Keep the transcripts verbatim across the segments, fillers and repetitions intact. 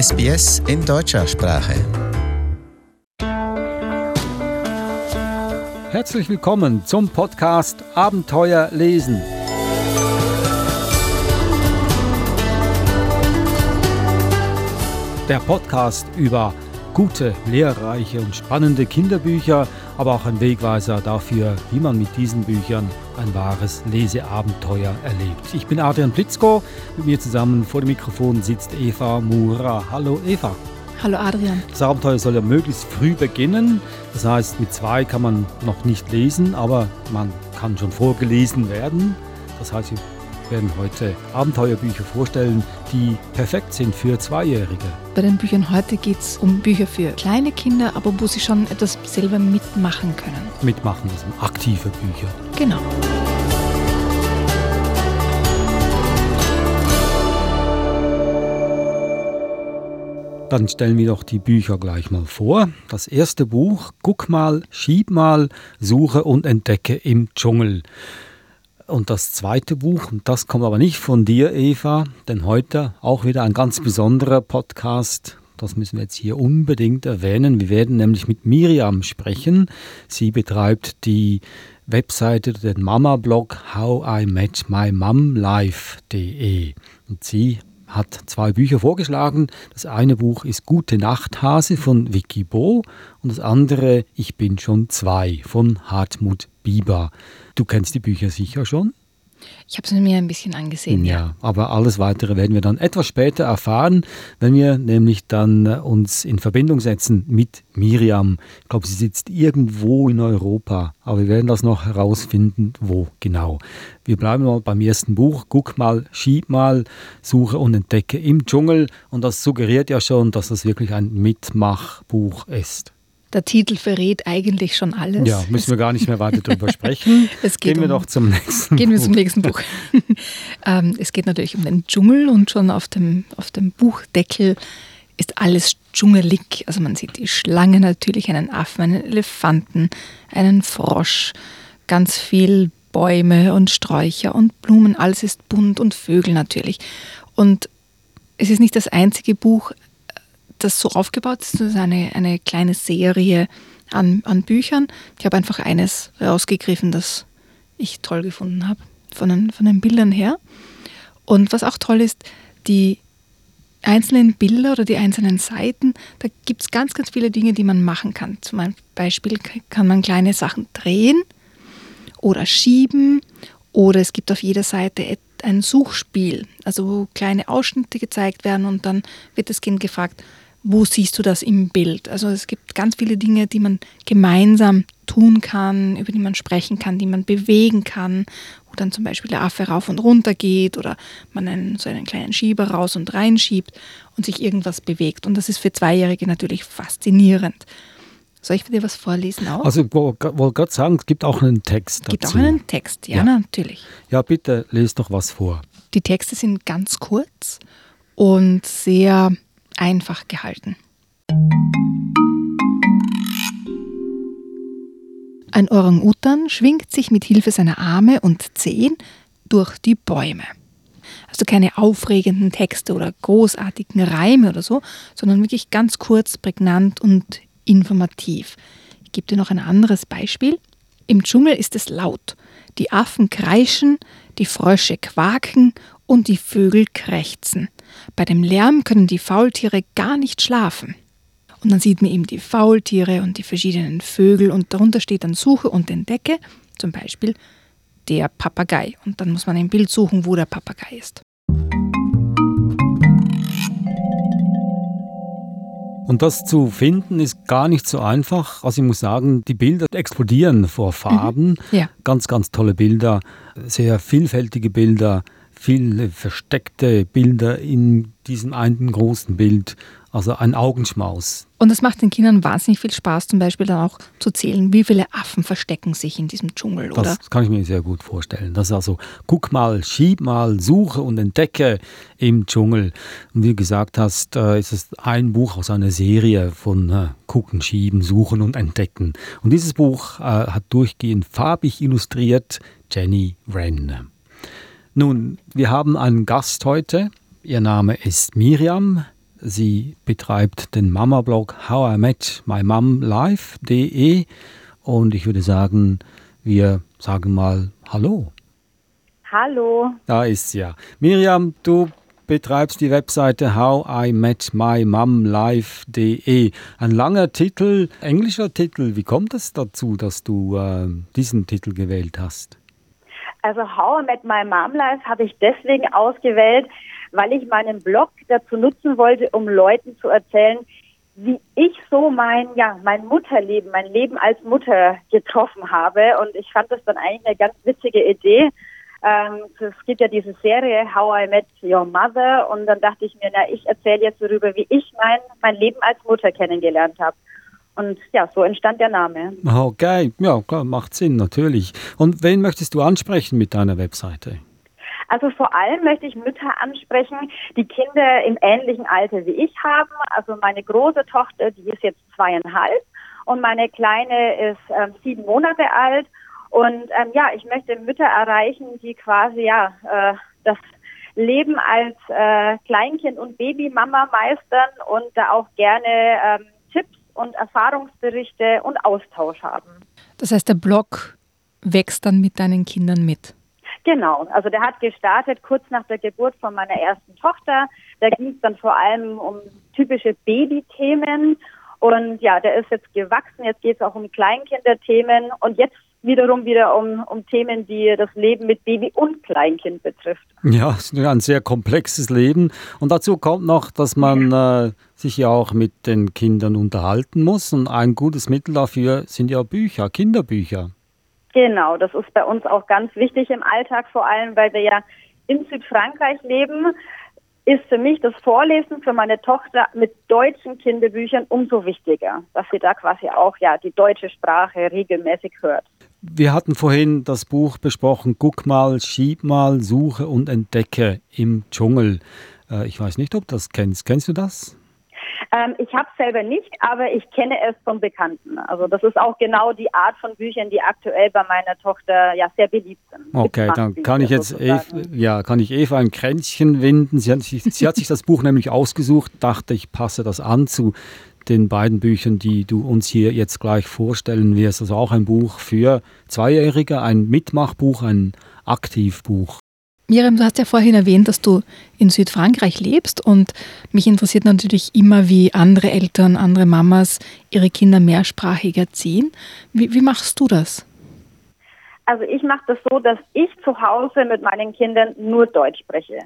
S B S in deutscher Sprache. Herzlich willkommen zum Podcast Abenteuer lesen. Der Podcast über gute, lehrreiche und spannende Kinderbücher, aber auch ein Wegweiser dafür, wie man mit diesen Büchern ein wahres Leseabenteuer erlebt. Ich bin Adrian Plitzko, mit mir zusammen vor dem Mikrofon sitzt Eva Mura. Hallo Eva. Hallo Adrian. Das Abenteuer soll ja möglichst früh beginnen, das heißt mit zwei kann man noch nicht lesen, aber man kann schon vorgelesen werden. Das heißt, wir werden heute Abenteuerbücher vorstellen, die perfekt sind für Zweijährige. Bei den Büchern heute geht es um Bücher für kleine Kinder, aber wo sie schon etwas selber mitmachen können. Mitmachen, also aktive Bücher. Genau. Dann stellen wir doch die Bücher gleich mal vor. Das erste Buch, Guck mal, schieb mal, suche und entdecke im Dschungel. Und das zweite Buch, und das kommt aber nicht von dir, Eva, denn heute auch wieder ein ganz besonderer Podcast. Das müssen wir jetzt hier unbedingt erwähnen. Wir werden nämlich mit Miriam sprechen. Sie betreibt die Webseite, den Mama-Blog how I met my mom life dot de. Und sie hat zwei Bücher vorgeschlagen. Das eine Buch ist Gute Nacht, Hase von Vicky Bo und das andere Ich bin schon zwei von Hartmut Bieber. Du kennst die Bücher sicher schon? Ich habe es mir ein bisschen angesehen. Ja, ja, aber alles Weitere werden wir dann etwas später erfahren, wenn wir nämlich dann uns in Verbindung setzen mit Miriam. Ich glaube, sie sitzt irgendwo in Europa, aber wir werden das noch herausfinden, wo genau. Wir bleiben mal beim ersten Buch. Guck mal, schieb mal, suche und entdecke im Dschungel. Und das suggeriert ja schon, dass das wirklich ein Mitmachbuch ist. Der Titel verrät eigentlich schon alles. Ja, müssen wir gar nicht mehr weiter darüber sprechen. Es geht gehen wir um, doch zum nächsten gehen Buch. Gehen wir zum nächsten Buch. ähm, es geht natürlich um den Dschungel und schon auf dem, auf dem Buchdeckel ist alles dschungelig. Also man sieht die Schlange natürlich, einen Affen, einen Elefanten, einen Frosch, ganz viel Bäume und Sträucher und Blumen. Alles ist bunt und Vögel natürlich. Und es ist nicht das einzige Buch, das so aufgebaut ist. Das ist eine, eine kleine Serie an, an Büchern. Ich habe einfach eines rausgegriffen, das ich toll gefunden habe, von den, von den Bildern her. Und was auch toll ist, die einzelnen Bilder oder die einzelnen Seiten, da gibt es ganz, ganz viele Dinge, die man machen kann. Zum Beispiel kann man kleine Sachen drehen oder schieben oder es gibt auf jeder Seite etwas, ein Suchspiel, also wo kleine Ausschnitte gezeigt werden und dann wird das Kind gefragt, wo siehst du das im Bild? Also es gibt ganz viele Dinge, die man gemeinsam tun kann, über die man sprechen kann, die man bewegen kann, wo dann zum Beispiel der Affe rauf und runter geht oder man einen, so einen kleinen Schieber raus und reinschiebt und sich irgendwas bewegt. Und das ist für Zweijährige natürlich faszinierend. Soll ich dir was vorlesen auch? Also ich wollte gerade sagen, es gibt auch einen Text dazu. Es gibt auch einen Text, ja, ja. natürlich. Ja, bitte, lese doch was vor. Die Texte sind ganz kurz und sehr einfach gehalten. Ein Orang-Utan schwingt sich mit Hilfe seiner Arme und Zehen durch die Bäume. Also keine aufregenden Texte oder großartigen Reime oder so, sondern wirklich ganz kurz, prägnant und informativ. Ich gebe dir noch ein anderes Beispiel. Im Dschungel ist es laut. Die Affen kreischen, die Frösche quaken und die Vögel krächzen. Bei dem Lärm können die Faultiere gar nicht schlafen. Und dann sieht man eben die Faultiere und die verschiedenen Vögel und darunter steht dann Suche und Entdecke, zum Beispiel der Papagei. Und dann muss man im Bild suchen, wo der Papagei ist. Und das zu finden ist gar nicht so einfach. Also ich muss sagen, die Bilder explodieren vor Farben. Mhm, ja. Ganz, ganz tolle Bilder, sehr vielfältige Bilder, viele versteckte Bilder in diesem einen großen Bild. Also ein Augenschmaus. Und es macht den Kindern wahnsinnig viel Spaß, zum Beispiel dann auch zu zählen, wie viele Affen verstecken sich in diesem Dschungel, oder? Das kann ich mir sehr gut vorstellen. Das ist also, guck mal, schieb mal, suche und entdecke im Dschungel. Und wie du gesagt hast, ist es ein Buch aus einer Serie von Gucken, Schieben, Suchen und Entdecken. Und dieses Buch hat durchgehend farbig illustriert Jenny Wren. Nun, wir haben einen Gast heute. Ihr Name ist Miriam. Sie betreibt den Mama-Blog how I met my mom life punkt de und ich würde sagen, wir sagen mal Hallo. Hallo. Da ist sie ja. Miriam, du betreibst die Webseite how I met my mom life punkt de. Ein langer Titel, englischer Titel. Wie kommt es dazu, dass du äh, diesen Titel gewählt hast? Also How I Met My Mom Life habe ich deswegen ausgewählt, weil ich meinen Blog dazu nutzen wollte, um Leuten zu erzählen, wie ich so mein, ja, mein Mutterleben, mein Leben als Mutter getroffen habe. Und ich fand das dann eigentlich eine ganz witzige Idee. Ähm, es gibt ja diese Serie How I Met Your Mother und dann dachte ich mir, na, ich erzähle jetzt darüber, wie ich mein, mein Leben als Mutter kennengelernt habe. Und ja, so entstand der Name. Okay, ja, klar, macht Sinn, natürlich. Und wen möchtest du ansprechen mit deiner Webseite? Also vor allem möchte ich Mütter ansprechen, die Kinder im ähnlichen Alter wie ich haben. Also meine große Tochter, die ist jetzt zweieinhalb und meine Kleine ist äh, sieben Monate alt. Und ähm, ja, ich möchte Mütter erreichen, die quasi ja äh, das Leben als äh, Kleinkind- und Babymama meistern und da auch gerne ähm, Tipps und Erfahrungsberichte und Austausch haben. Das heißt, der Blog wächst dann mit deinen Kindern mit? Genau, also der hat gestartet kurz nach der Geburt von meiner ersten Tochter. Da ging es dann vor allem um typische Babythemen. Und ja, der ist jetzt gewachsen, jetzt geht es auch um Kleinkinderthemen und jetzt wiederum wieder um, um Themen, die das Leben mit Baby und Kleinkind betrifft. Ja, es ist ein sehr komplexes Leben. Und dazu kommt noch, dass man äh, sich ja auch mit den Kindern unterhalten muss. Und ein gutes Mittel dafür sind ja Bücher, Kinderbücher. Genau, das ist bei uns auch ganz wichtig im Alltag, vor allem, weil wir ja in Südfrankreich leben, ist für mich das Vorlesen für meine Tochter mit deutschen Kinderbüchern umso wichtiger, dass sie da quasi auch ja die deutsche Sprache regelmäßig hört. Wir hatten vorhin das Buch besprochen, Guck mal, schieb mal, suche und entdecke im Dschungel. Äh, ich weiß nicht, ob du das kennst. Kennst du das? Ähm, ich habe es selber nicht, aber ich kenne es von Bekannten. Also das ist auch genau die Art von Büchern, die aktuell bei meiner Tochter ja sehr beliebt sind. Okay, dann kann ich jetzt Eva, ja, kann ich Eva ein Kränzchen winden. Sie hat, sich, sie hat sich das Buch nämlich ausgesucht, dachte ich, passe das an zu den beiden Büchern, die du uns hier jetzt gleich vorstellen wirst. Also auch ein Buch für Zweijährige, ein Mitmachbuch, ein Aktivbuch. Miriam, du hast ja vorhin erwähnt, dass du in Südfrankreich lebst und mich interessiert natürlich immer, wie andere Eltern, andere Mamas ihre Kinder mehrsprachig erziehen. Wie, wie machst du das? Also ich mache das so, dass ich zu Hause mit meinen Kindern nur Deutsch spreche.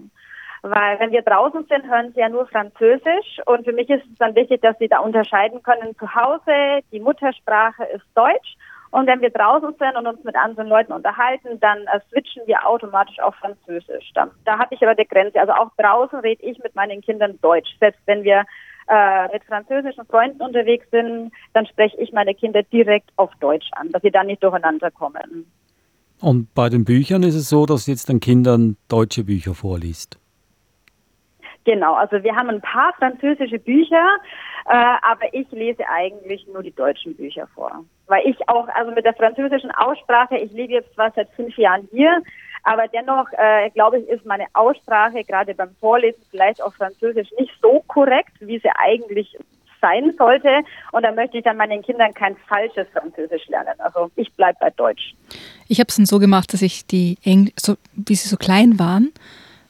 Weil wenn wir draußen sind, hören sie ja nur Französisch und für mich ist es dann wichtig, dass sie da unterscheiden können. Zu Hause, die Muttersprache ist Deutsch. Und wenn wir draußen sind und uns mit anderen Leuten unterhalten, dann äh, switchen wir automatisch auf Französisch. Da, da habe ich aber die Grenze. Also auch draußen rede ich mit meinen Kindern Deutsch. Selbst wenn wir äh, mit französischen Freunden unterwegs sind, dann spreche ich meine Kinder direkt auf Deutsch an, dass sie da nicht durcheinander kommen. Und bei den Büchern ist es so, dass du jetzt den Kindern deutsche Bücher vorliest? Genau, also wir haben ein paar französische Bücher, äh, aber ich lese eigentlich nur die deutschen Bücher vor. Weil ich auch, also mit der französischen Aussprache, ich lebe jetzt zwar seit fünf Jahren hier, aber dennoch, äh, glaube ich, ist meine Aussprache gerade beim Vorlesen vielleicht auf Französisch nicht so korrekt, wie sie eigentlich sein sollte. Und da möchte ich dann meinen Kindern kein falsches Französisch lernen. Also ich bleibe bei Deutsch. Ich habe es dann so gemacht, dass ich die, Engl- so, wie sie so klein waren,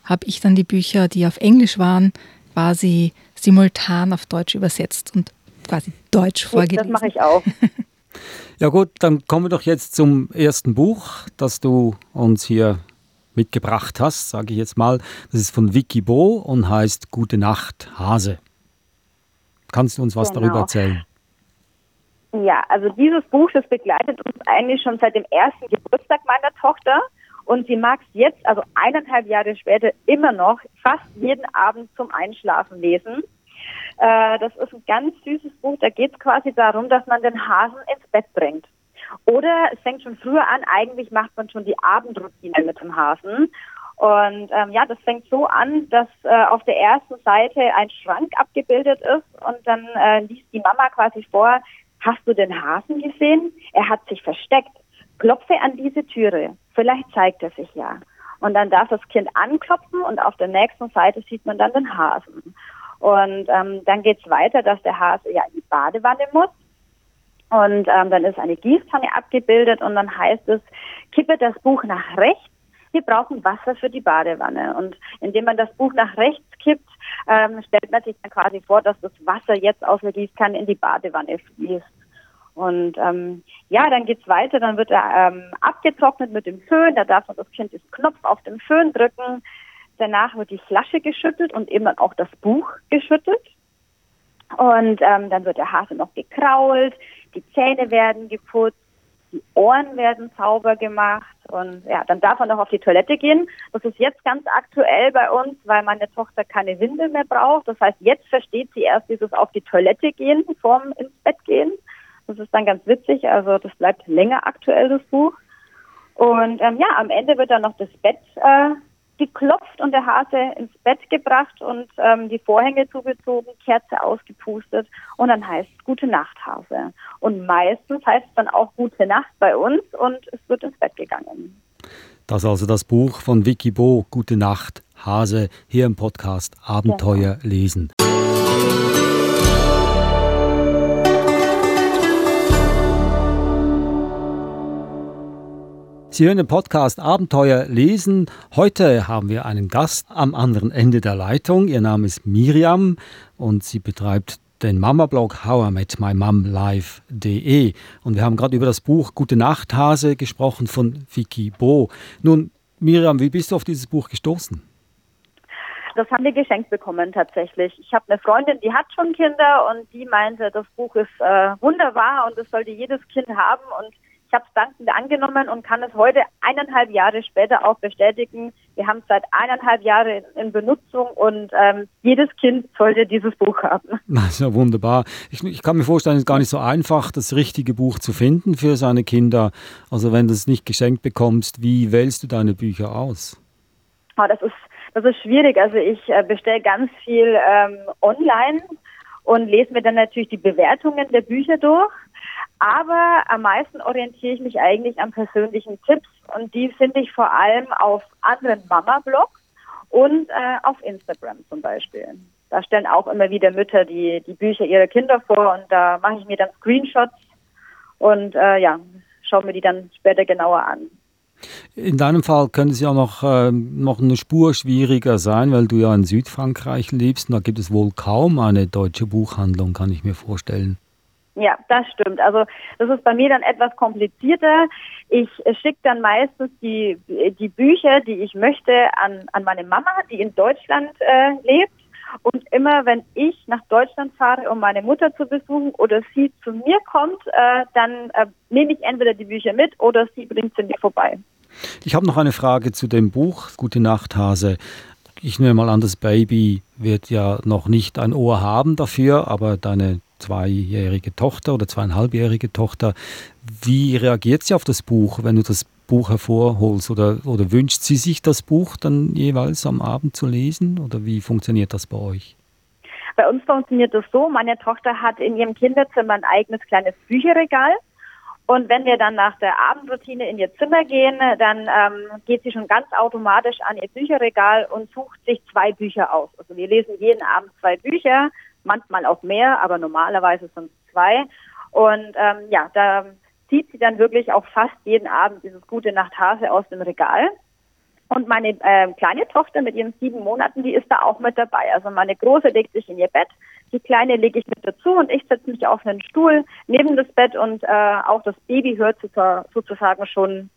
habe ich dann die Bücher, die auf Englisch waren, quasi simultan auf Deutsch übersetzt und quasi Deutsch vorgelesen. Das mache ich auch. Ja gut, dann kommen wir doch jetzt zum ersten Buch, das du uns hier mitgebracht hast, sage ich jetzt mal. Das ist von Vicky Bo und heißt Gute Nacht, Hase. Kannst du uns was genau darüber erzählen? Ja, also dieses Buch, das begleitet uns eigentlich schon seit dem ersten Geburtstag meiner Tochter. Und sie mag es jetzt, also eineinhalb Jahre später, immer noch fast jeden Abend zum Einschlafen lesen. Äh, das ist ein ganz süßes Buch. Da geht es quasi darum, dass man den Hasen ins Bett bringt. Oder es fängt schon früher an, eigentlich macht man schon die Abendroutine mit dem Hasen. Und ähm, ja, das fängt so an, dass äh, auf der ersten Seite ein Schrank abgebildet ist. Und dann äh, liest die Mama quasi vor, hast du den Hasen gesehen? Er hat sich versteckt. Klopfe an diese Türe. Vielleicht zeigt er sich ja. Und dann darf das Kind anklopfen und auf der nächsten Seite sieht man dann den Hasen. Und ähm, dann geht's weiter, dass der Hase ja in die Badewanne muss. Und ähm, dann ist eine Gießkanne abgebildet und dann heißt es, kippe das Buch nach rechts, wir brauchen Wasser für die Badewanne. Und indem man das Buch nach rechts kippt, ähm, stellt man sich dann quasi vor, dass das Wasser jetzt aus der Gießkanne in die Badewanne fließt. Und ähm, ja, dann geht's weiter, dann wird er ähm, abgetrocknet mit dem Föhn, da darf man das Kind den Knopf auf den Föhn drücken. Danach wird die Flasche geschüttelt und eben auch das Buch geschüttelt. Und ähm, dann wird der Hase noch gekrault, die Zähne werden geputzt, die Ohren werden sauber gemacht und ja, dann darf man noch auf die Toilette gehen. Das ist jetzt ganz aktuell bei uns, weil meine Tochter keine Windel mehr braucht. Das heißt, jetzt versteht sie erst dieses auf die Toilette gehen, vorm ins Bett gehen. Das ist dann ganz witzig, also das bleibt länger aktuell, das Buch. Und ähm, ja, am Ende wird dann noch das Bett äh, geklopft und der Hase ins Bett gebracht und ähm, die Vorhänge zugezogen, Kerze ausgepustet und dann heißt es Gute Nacht, Hase. Und meistens heißt es dann auch Gute Nacht bei uns und es wird ins Bett gegangen. Das also das Buch von Vicky Bo, Gute Nacht, Hase, hier im Podcast Abenteuer genau. Lesen. Sie hören den Podcast Abenteuer lesen. Heute haben wir einen Gast am anderen Ende der Leitung. Ihr Name ist Miriam und sie betreibt den Mama-Blog how I met my mom life dot de. Und wir haben gerade über das Buch Gute Nacht, Hase gesprochen von Vicky Bo. Nun, Miriam, wie bist du auf dieses Buch gestoßen? Das haben wir geschenkt bekommen tatsächlich. Ich habe eine Freundin, die hat schon Kinder und die meinte, das Buch ist äh, wunderbar und das sollte jedes Kind haben und ich habe es dankend angenommen und kann es heute eineinhalb Jahre später auch bestätigen. Wir haben es seit eineinhalb Jahren in Benutzung und ähm, jedes Kind sollte dieses Buch haben. Das ist ja wunderbar. Ich, ich kann mir vorstellen, es ist gar nicht so einfach, das richtige Buch zu finden für seine Kinder. Also wenn du es nicht geschenkt bekommst, wie wählst du deine Bücher aus? Oh, das ist, das ist schwierig. Also ich äh, bestelle ganz viel ähm, online und lese mir dann natürlich die Bewertungen der Bücher durch. Aber am meisten orientiere ich mich eigentlich an persönlichen Tipps und die finde ich vor allem auf anderen Mama-Blogs und äh, auf Instagram zum Beispiel. Da stellen auch immer wieder Mütter die, die Bücher ihrer Kinder vor und da mache ich mir dann Screenshots und äh, ja, schaue mir die dann später genauer an. In deinem Fall könnte es ja noch, äh, noch eine Spur schwieriger sein, weil du ja in Südfrankreich lebst und da gibt es wohl kaum eine deutsche Buchhandlung, kann ich mir vorstellen. Ja, das stimmt. Also das ist bei mir dann etwas komplizierter. Ich schicke dann meistens die die Bücher, die ich möchte, an an meine Mama, die in Deutschland äh, lebt. Und immer wenn ich nach Deutschland fahre, um meine Mutter zu besuchen oder sie zu mir kommt, äh, dann äh, nehme ich entweder die Bücher mit oder sie bringt sie mir vorbei. Ich habe noch eine Frage zu dem Buch Gute Nacht, Hase. Ich nehme mal an, das Baby wird ja noch nicht ein Ohr haben dafür, aber deine zweijährige Tochter oder zweieinhalbjährige Tochter, wie reagiert sie auf das Buch, wenn du das Buch hervorholst oder, oder wünscht sie sich das Buch dann jeweils am Abend zu lesen oder wie funktioniert das bei euch? Bei uns funktioniert das so, meine Tochter hat in ihrem Kinderzimmer ein eigenes kleines Bücherregal und wenn wir dann nach der Abendroutine in ihr Zimmer gehen, dann ähm, geht sie schon ganz automatisch an ihr Bücherregal und sucht sich zwei Bücher aus. Also wir lesen jeden Abend zwei Bücher, manchmal auch mehr, aber normalerweise sind es zwei. Und ähm, ja, da zieht sie dann wirklich auch fast jeden Abend dieses Gute Nacht Hase aus dem Regal. Und meine äh, kleine Tochter mit ihren sieben Monaten, die ist da auch mit dabei. Also meine Große legt sich in ihr Bett, die Kleine lege ich mit dazu und ich setze mich auf einen Stuhl neben das Bett und äh, auch das Baby hört sozusagen schon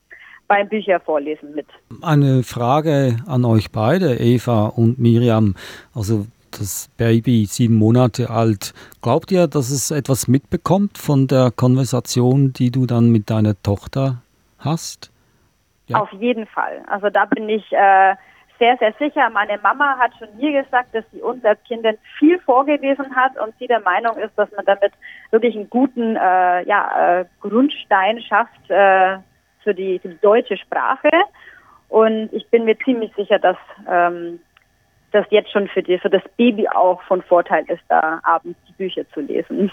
beim Büchervorlesen mit. Eine Frage an euch beide, Eva und Miriam. Also das Baby, sieben Monate alt. Glaubt ihr, dass es etwas mitbekommt von der Konversation, die du dann mit deiner Tochter hast? Ja. Auf jeden Fall. Also da bin ich äh, sehr, sehr sicher. Meine Mama hat schon mir gesagt, dass sie uns als Kindern viel vorgelesen hat und sie der Meinung ist, dass man damit wirklich einen guten äh, ja, äh, Grundstein schafft äh, für, die, für die deutsche Sprache. Und ich bin mir ziemlich sicher, dass Ähm, das jetzt schon für, die, für das Baby auch von Vorteil ist, da abends die Bücher zu lesen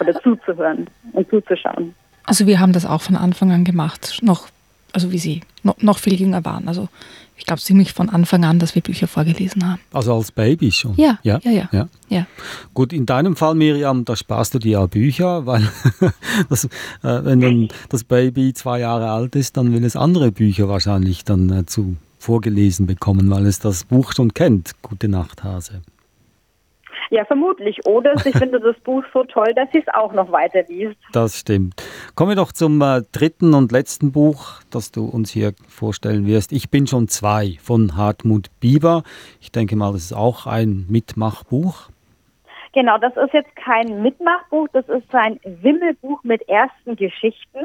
oder zuzuhören und zuzuschauen. Also wir haben das auch von Anfang an gemacht, noch also wie sie no, noch viel jünger waren. Also ich glaube ziemlich von Anfang an, dass wir Bücher vorgelesen haben. Also als Baby schon? Ja, ja, ja. ja. ja. ja. Gut, in deinem Fall, Miriam, da sparst du dir ja Bücher, weil das, äh, wenn dann das Baby zwei Jahre alt ist, dann will es andere Bücher wahrscheinlich dann äh, zu vorgelesen bekommen, weil es das Buch schon kennt. Gute Nacht, Hase. Ja, vermutlich. Oder sie findet das Buch so toll, dass sie es auch noch weiterliest. Das stimmt. Kommen wir doch zum äh, dritten und letzten Buch, das du uns hier vorstellen wirst. Ich bin schon zwei von Hartmut Bieber. Ich denke mal, das ist auch ein Mitmachbuch. Genau, das ist jetzt kein Mitmachbuch, das ist ein Wimmelbuch mit ersten Geschichten.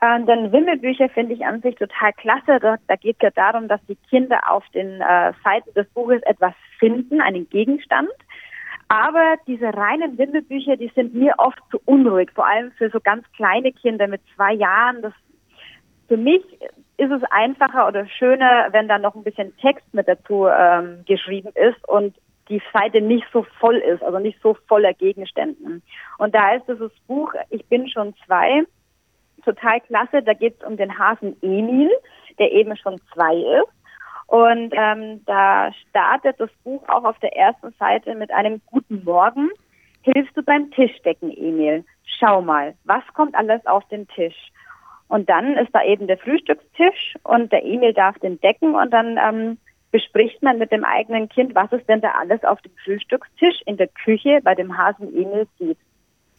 Ähm, denn Wimmelbücher finde ich an sich total klasse. Da, da geht es ja darum, dass die Kinder auf den äh, Seiten des Buches etwas finden, einen Gegenstand. Aber diese reinen Wimmelbücher, die sind mir oft zu unruhig, vor allem für so ganz kleine Kinder mit zwei Jahren. Das, für mich ist es einfacher oder schöner, wenn da noch ein bisschen Text mit dazu ähm, geschrieben ist und die Seite nicht so voll ist, also nicht so voller Gegenständen. Und da ist dieses Buch Ich bin schon zwei total klasse. Da geht es um den Hasen Emil, der eben schon zwei ist. Und ähm, da startet das Buch auch auf der ersten Seite mit einem Guten Morgen. Hilfst du beim Tischdecken, Emil? Schau mal, was kommt alles auf den Tisch? Und dann ist da eben der Frühstückstisch und der Emil darf den decken und dann ähm, bespricht man mit dem eigenen Kind, was es denn da alles auf dem Frühstückstisch in der Küche bei dem Hasen Emil sieht.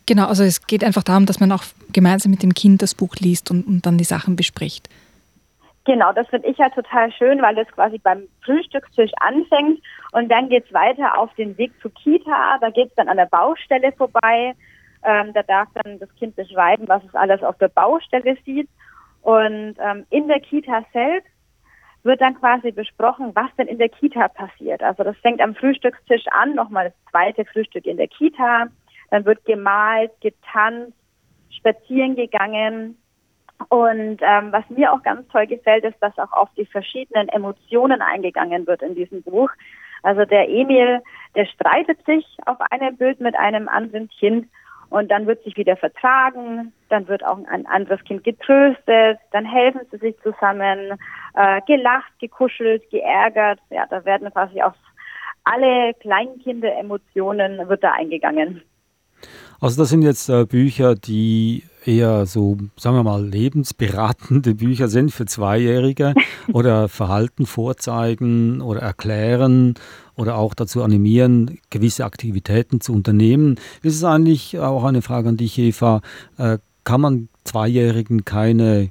Genau, also es geht einfach darum, dass man auch gemeinsam mit dem Kind das Buch liest und, und dann die Sachen bespricht. Genau, das finde ich ja total schön, weil das quasi beim Frühstückstisch anfängt und dann geht's weiter auf den Weg zur Kita, da geht's dann an der Baustelle vorbei, ähm, da darf dann das Kind beschreiben, was es alles auf der Baustelle sieht und ähm, in der Kita selbst wird dann quasi besprochen, was denn in der Kita passiert. Also das fängt am Frühstückstisch an, nochmal das zweite Frühstück in der Kita, dann wird gemalt, getanzt, spazieren gegangen. Und ähm, was mir auch ganz toll gefällt, ist, dass auch auf die verschiedenen Emotionen eingegangen wird in diesem Buch. Also der Emil, der streitet sich auf einem Bild mit einem anderen Kind und dann wird sich wieder vertragen, dann wird auch ein anderes Kind getröstet, dann helfen sie sich zusammen, äh, gelacht, gekuschelt, geärgert. Ja, da werden quasi auf alle Kleinkinder-Emotionen wird da eingegangen. Also das sind jetzt äh, Bücher, die eher so, sagen wir mal, lebensberatende Bücher sind für Zweijährige oder Verhalten vorzeigen oder erklären oder auch dazu animieren, gewisse Aktivitäten zu unternehmen. Ist es eigentlich auch eine Frage an dich, Eva, äh, kann man Zweijährigen keine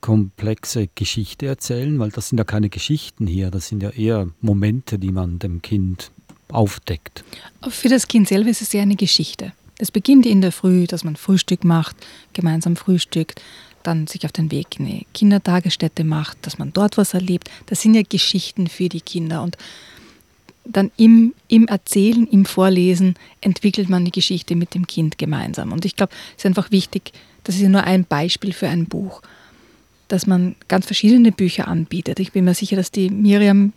komplexe Geschichte erzählen? Weil das sind ja keine Geschichten hier, das sind ja eher Momente, die man dem Kind aufdeckt. Für das Kind selber ist es ja eine Geschichte. Es beginnt in der Früh, dass man Frühstück macht, gemeinsam frühstückt, dann sich auf den Weg in eine Kindertagesstätte macht, dass man dort was erlebt. Das sind ja Geschichten für die Kinder. Und dann im, im Erzählen, im Vorlesen entwickelt man die Geschichte mit dem Kind gemeinsam. Und ich glaube, es ist einfach wichtig, das ist ja nur ein Beispiel für ein Buch, dass man ganz verschiedene Bücher anbietet. Ich bin mir sicher, dass die Miriam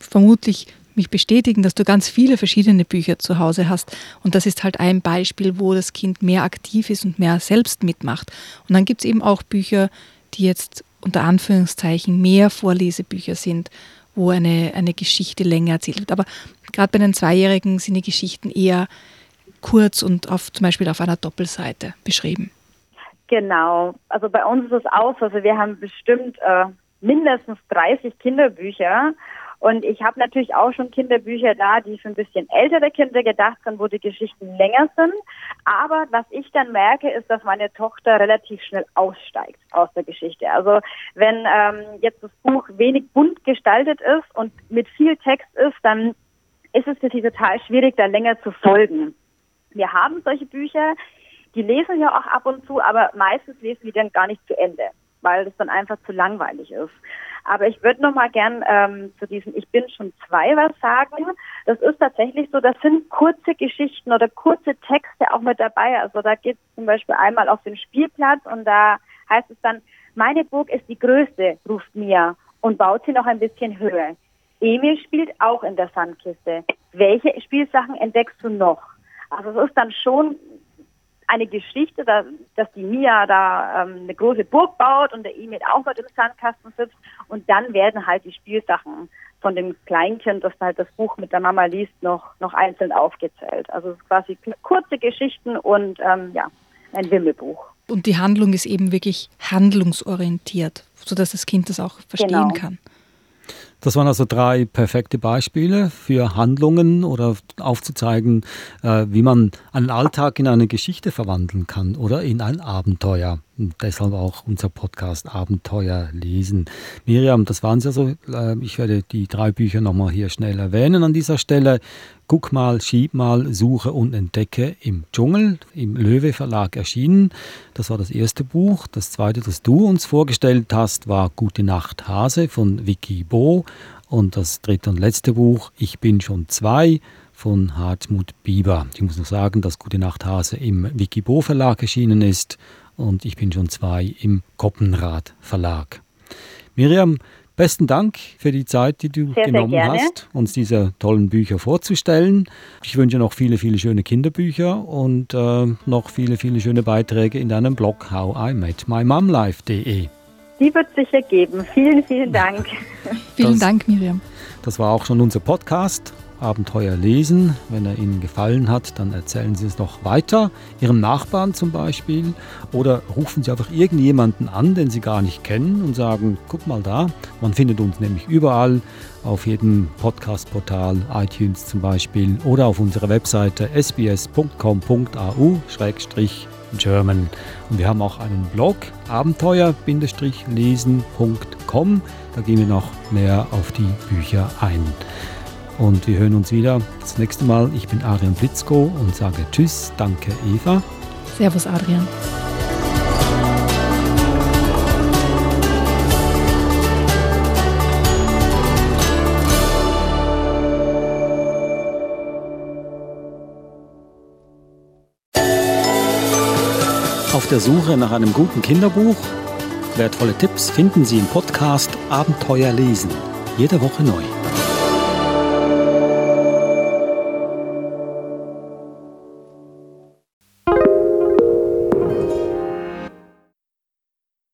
vermutlich mich bestätigen, dass du ganz viele verschiedene Bücher zu Hause hast und das ist halt ein Beispiel, wo das Kind mehr aktiv ist und mehr selbst mitmacht. Und dann gibt es eben auch Bücher, die jetzt unter Anführungszeichen mehr Vorlesebücher sind, wo eine, eine Geschichte länger erzählt wird. Aber gerade bei den Zweijährigen sind die Geschichten eher kurz und auf, zum Beispiel auf einer Doppelseite beschrieben. Genau, also bei uns ist es auch, also wir haben bestimmt äh, mindestens dreißig Kinderbücher. Und ich habe natürlich auch schon Kinderbücher da, die für ein bisschen ältere Kinder gedacht sind, wo die Geschichten länger sind. Aber was ich dann merke, ist, dass meine Tochter relativ schnell aussteigt aus der Geschichte. Also wenn ähm, jetzt das Buch wenig bunt gestaltet ist und mit viel Text ist, dann ist es für sie total schwierig, da länger zu folgen. Wir haben solche Bücher, die lesen ja auch ab und zu, aber meistens lesen die dann gar nicht zu Ende, weil es dann einfach zu langweilig ist. Aber ich würde noch mal gern ähm, zu diesem Ich bin schon zwei was sagen. Das ist tatsächlich so, da sind kurze Geschichten oder kurze Texte auch mit dabei. Also da geht es zum Beispiel einmal auf den Spielplatz und da heißt es dann, meine Burg ist die größte, ruft Mia und baut sie noch ein bisschen höher. Emil spielt auch in der Sandkiste. Welche Spielsachen entdeckst du noch? Also es ist dann schon eine Geschichte, dass, dass die Mia da ähm, eine große Burg baut und der Emil auch dort im Sandkasten sitzt. Und dann werden halt die Spielsachen von dem Kleinkind, das halt das Buch mit der Mama liest, noch noch einzeln aufgezählt. Also quasi kurze Geschichten und ähm, ja, ein Wimmelbuch. Und die Handlung ist eben wirklich handlungsorientiert, sodass das Kind das auch verstehen genau. kann. Das waren also drei perfekte Beispiele für Handlungen oder aufzuzeigen, äh, wie man einen Alltag in eine Geschichte verwandeln kann oder in ein Abenteuer. Und deshalb auch unser Podcast Abenteuer lesen. Miriam, das waren es ja so. Äh, ich werde die drei Bücher nochmal hier schnell erwähnen an dieser Stelle. Guck mal, schieb mal, suche und entdecke im Dschungel, im Löwe Verlag erschienen. Das war das erste Buch. Das zweite, das du uns vorgestellt hast, war Gute Nacht Hase von Vicky Bo. Und das dritte und letzte Buch, Ich bin schon zwei, von Hartmut Bieber. Ich muss noch sagen, dass Gute Nacht Hase im Vicky Bo Verlag erschienen ist und Ich bin schon zwei im Koppenrad Verlag. Miriam, besten Dank für die Zeit, die du sehr, genommen sehr hast, uns diese tollen Bücher vorzustellen. Ich wünsche noch viele, viele schöne Kinderbücher und äh, noch viele, viele schöne Beiträge in deinem Blog how I met my mom life dot de. Die wird es sicher geben. Vielen, vielen Dank. Das, vielen Dank, Miriam. Das war auch schon unser Podcast Abenteuer lesen. Wenn er Ihnen gefallen hat, dann erzählen Sie es doch weiter, Ihrem Nachbarn zum Beispiel, oder rufen Sie einfach irgendjemanden an, den Sie gar nicht kennen und sagen, guck mal da, man findet uns nämlich überall, auf jedem Podcast-Portal, iTunes zum Beispiel, oder auf unserer Webseite s b s dot com dot a u slash german. Und wir haben auch einen Blog, abenteuer dash lesen dot com, da gehen wir noch mehr auf die Bücher ein. Und wir hören uns wieder das nächste Mal. Ich bin Adrian Plitzko und sage Tschüss, danke Eva. Servus Adrian. Auf der Suche nach einem guten Kinderbuch? Wertvolle Tipps finden Sie im Podcast Abenteuer lesen. Jede Woche neu.